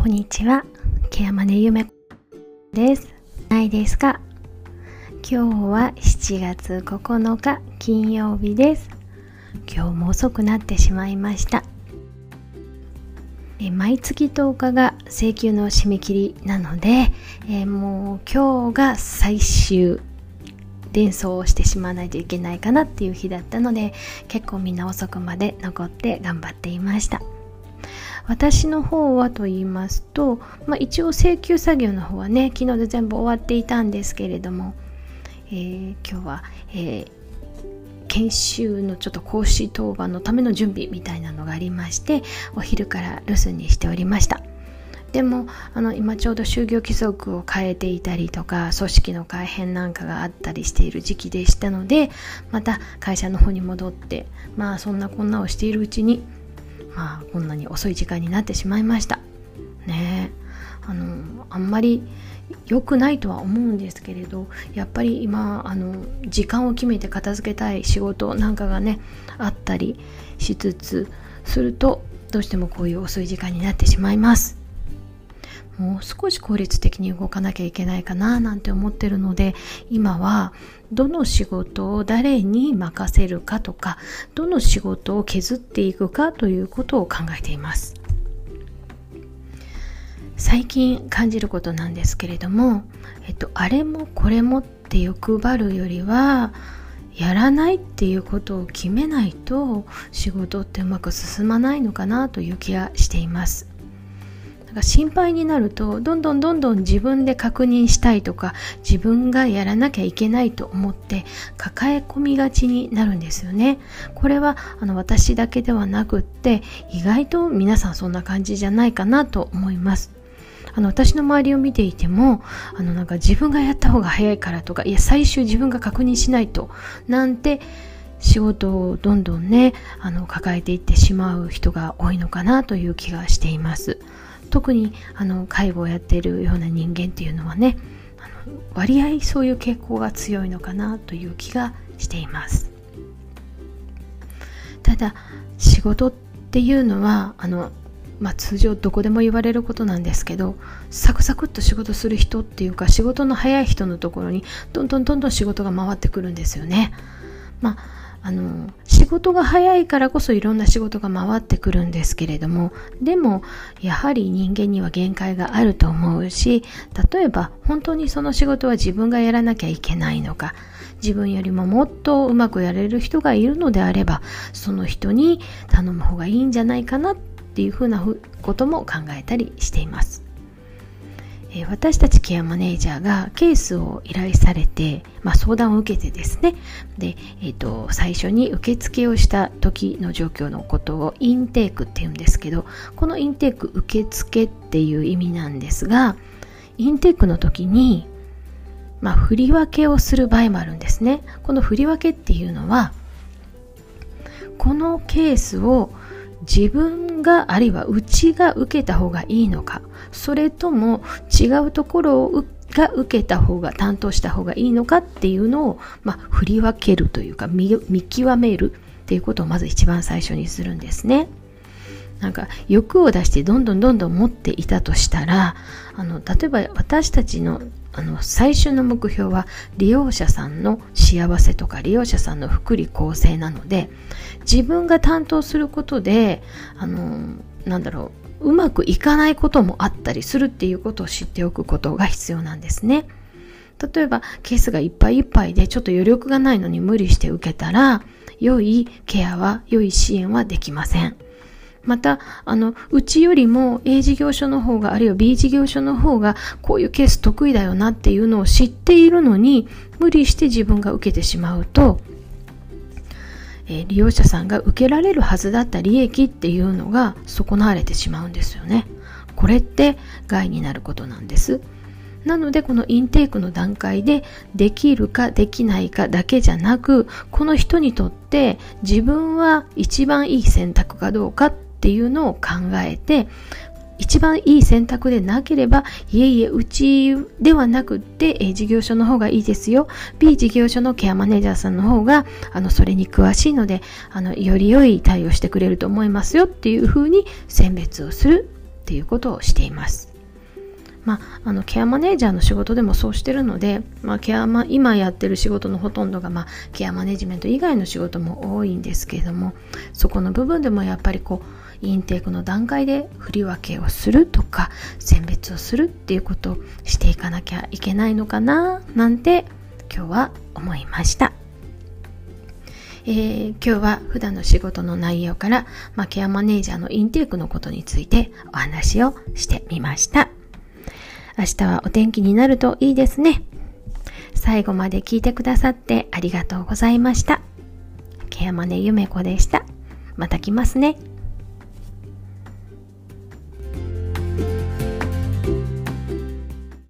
こんにちは、ケヤマネゆめです。ないですか。今日は7月9日金曜日です。今日も遅くなってしまいました。毎月10日が請求の締め切りなので、もう今日が最終伝送をしてしまわないといけないかなっていう日だったので、結構みんな遅くまで残って頑張っていました。私の方はと言いますと、一応請求作業の方はね、昨日で全部終わっていたんですけれども、今日は、研修のちょっと講師当番のための準備みたいなのがありまして、お昼から留守にしておりました。でも今ちょうど就業規則を変えていたりとか、組織の改変なんかがあったりしている時期でしたので、また会社の方に戻ってそんなこんなをしているうちにこんなに遅い時間になってしまいましたね。あんまり良くないとは思うんですけれど、やっぱり今時間を決めて片付けたい仕事なんかがねあったりしつつすると、どうしてもこういう遅い時間になってしまいます。もう少し効率的に動かなきゃいけないかななんて思ってるので、今はどの仕事を誰に任せるかとか、どの仕事を削っていくかということを考えています。最近感じることなんですけれども、あれもこれもって欲張るよりは、やらないっていうことを決めないと仕事ってうまく進まないのかなという気がしています。なんか心配になると、どんどん自分で確認したいとか、自分がやらなきゃいけないと思って抱え込みがちになるんですよね。これは私だけではなくって、意外と皆さんそんな感じじゃないかなと思います。私の周りを見ていても、なんか自分がやった方が早いからとか、いや最終自分が確認しないとなんて、仕事をどんどんね抱えていってしまう人が多いのかなという気がしています。特に介護をやっているような人間っていうのはね、割合そういう傾向が強いのかなという気がしています。ただ仕事っていうのは通常どこでも言われることなんですけど、サクサクっと仕事する人っていうか、仕事の早い人のところにどんどん仕事が回ってくるんですよね。仕事が早いからこそいろんな仕事が回ってくるんですけれども、でもやはり人間には限界があると思うし、例えば本当にその仕事は自分がやらなきゃいけないのか、自分よりももっとうまくやれる人がいるのであれば、その人に頼む方がいいんじゃないかなっていうふうなことも考えたりしています。私たちケアマネージャーがケースを依頼されて、相談を受けてですね、で、最初に受付をした時の状況のことをインテークって言うんですけど、このインテーク、受付っていう意味なんですが、インテークの時に、振り分けをする場合もあるんですね。この振り分けっていうのは、このケースを自分があるいはうちが受けた方がいいのか、それとも違うところが受けた方が、担当した方がいいのかっていうのを、振り分けるというか、見極めるっていうことをまず一番最初にするんですね。なんか欲を出してどんどん持っていたとしたら、例えば私たちの最終の目標は利用者さんの幸せとか利用者さんの福利厚生なので、自分が担当することでうまくいかないこともあったりするっていうことを知っておくことが必要なんですね。例えばケースがいっぱいいっぱいで、ちょっと余力がないのに無理して受けたら、良いケアは、良い支援はできません。またうちよりも A 事業所の方が、あるいは B 事業所の方がこういうケース得意だよなっていうのを知っているのに、無理して自分が受けてしまうと、利用者さんが受けられるはずだった利益っていうのが損なわれてしまうんですよね。これって害になることなんです。なのでこのインテークの段階で、できるかできないかだけじゃなく、この人にとって自分は一番いい選択かどうかっていうのを考えて、一番いい選択でなければ、いえいえうちではなくて A 事業所の方がいいですよ、 B 事業所のケアマネージャーさんの方がそれに詳しいのでより良い対応してくれると思いますよっていうふうに選別をするっていうことをしています。ケアマネージャーの仕事でもそうしてるので、今やってる仕事のほとんどが、ケアマネジメント以外の仕事も多いんですけれども、そこの部分でもやっぱりインテークの段階で振り分けをするとか選別をするっていうことをしていかなきゃいけないのかななんて今日は思いました。今日は普段の仕事の内容から、ケアマネージャーのインテークのことについてお話をしてみました。明日はお天気になるといいですね。最後まで聞いてくださってありがとうございました。ケアマネゆめこでした。また来ますね。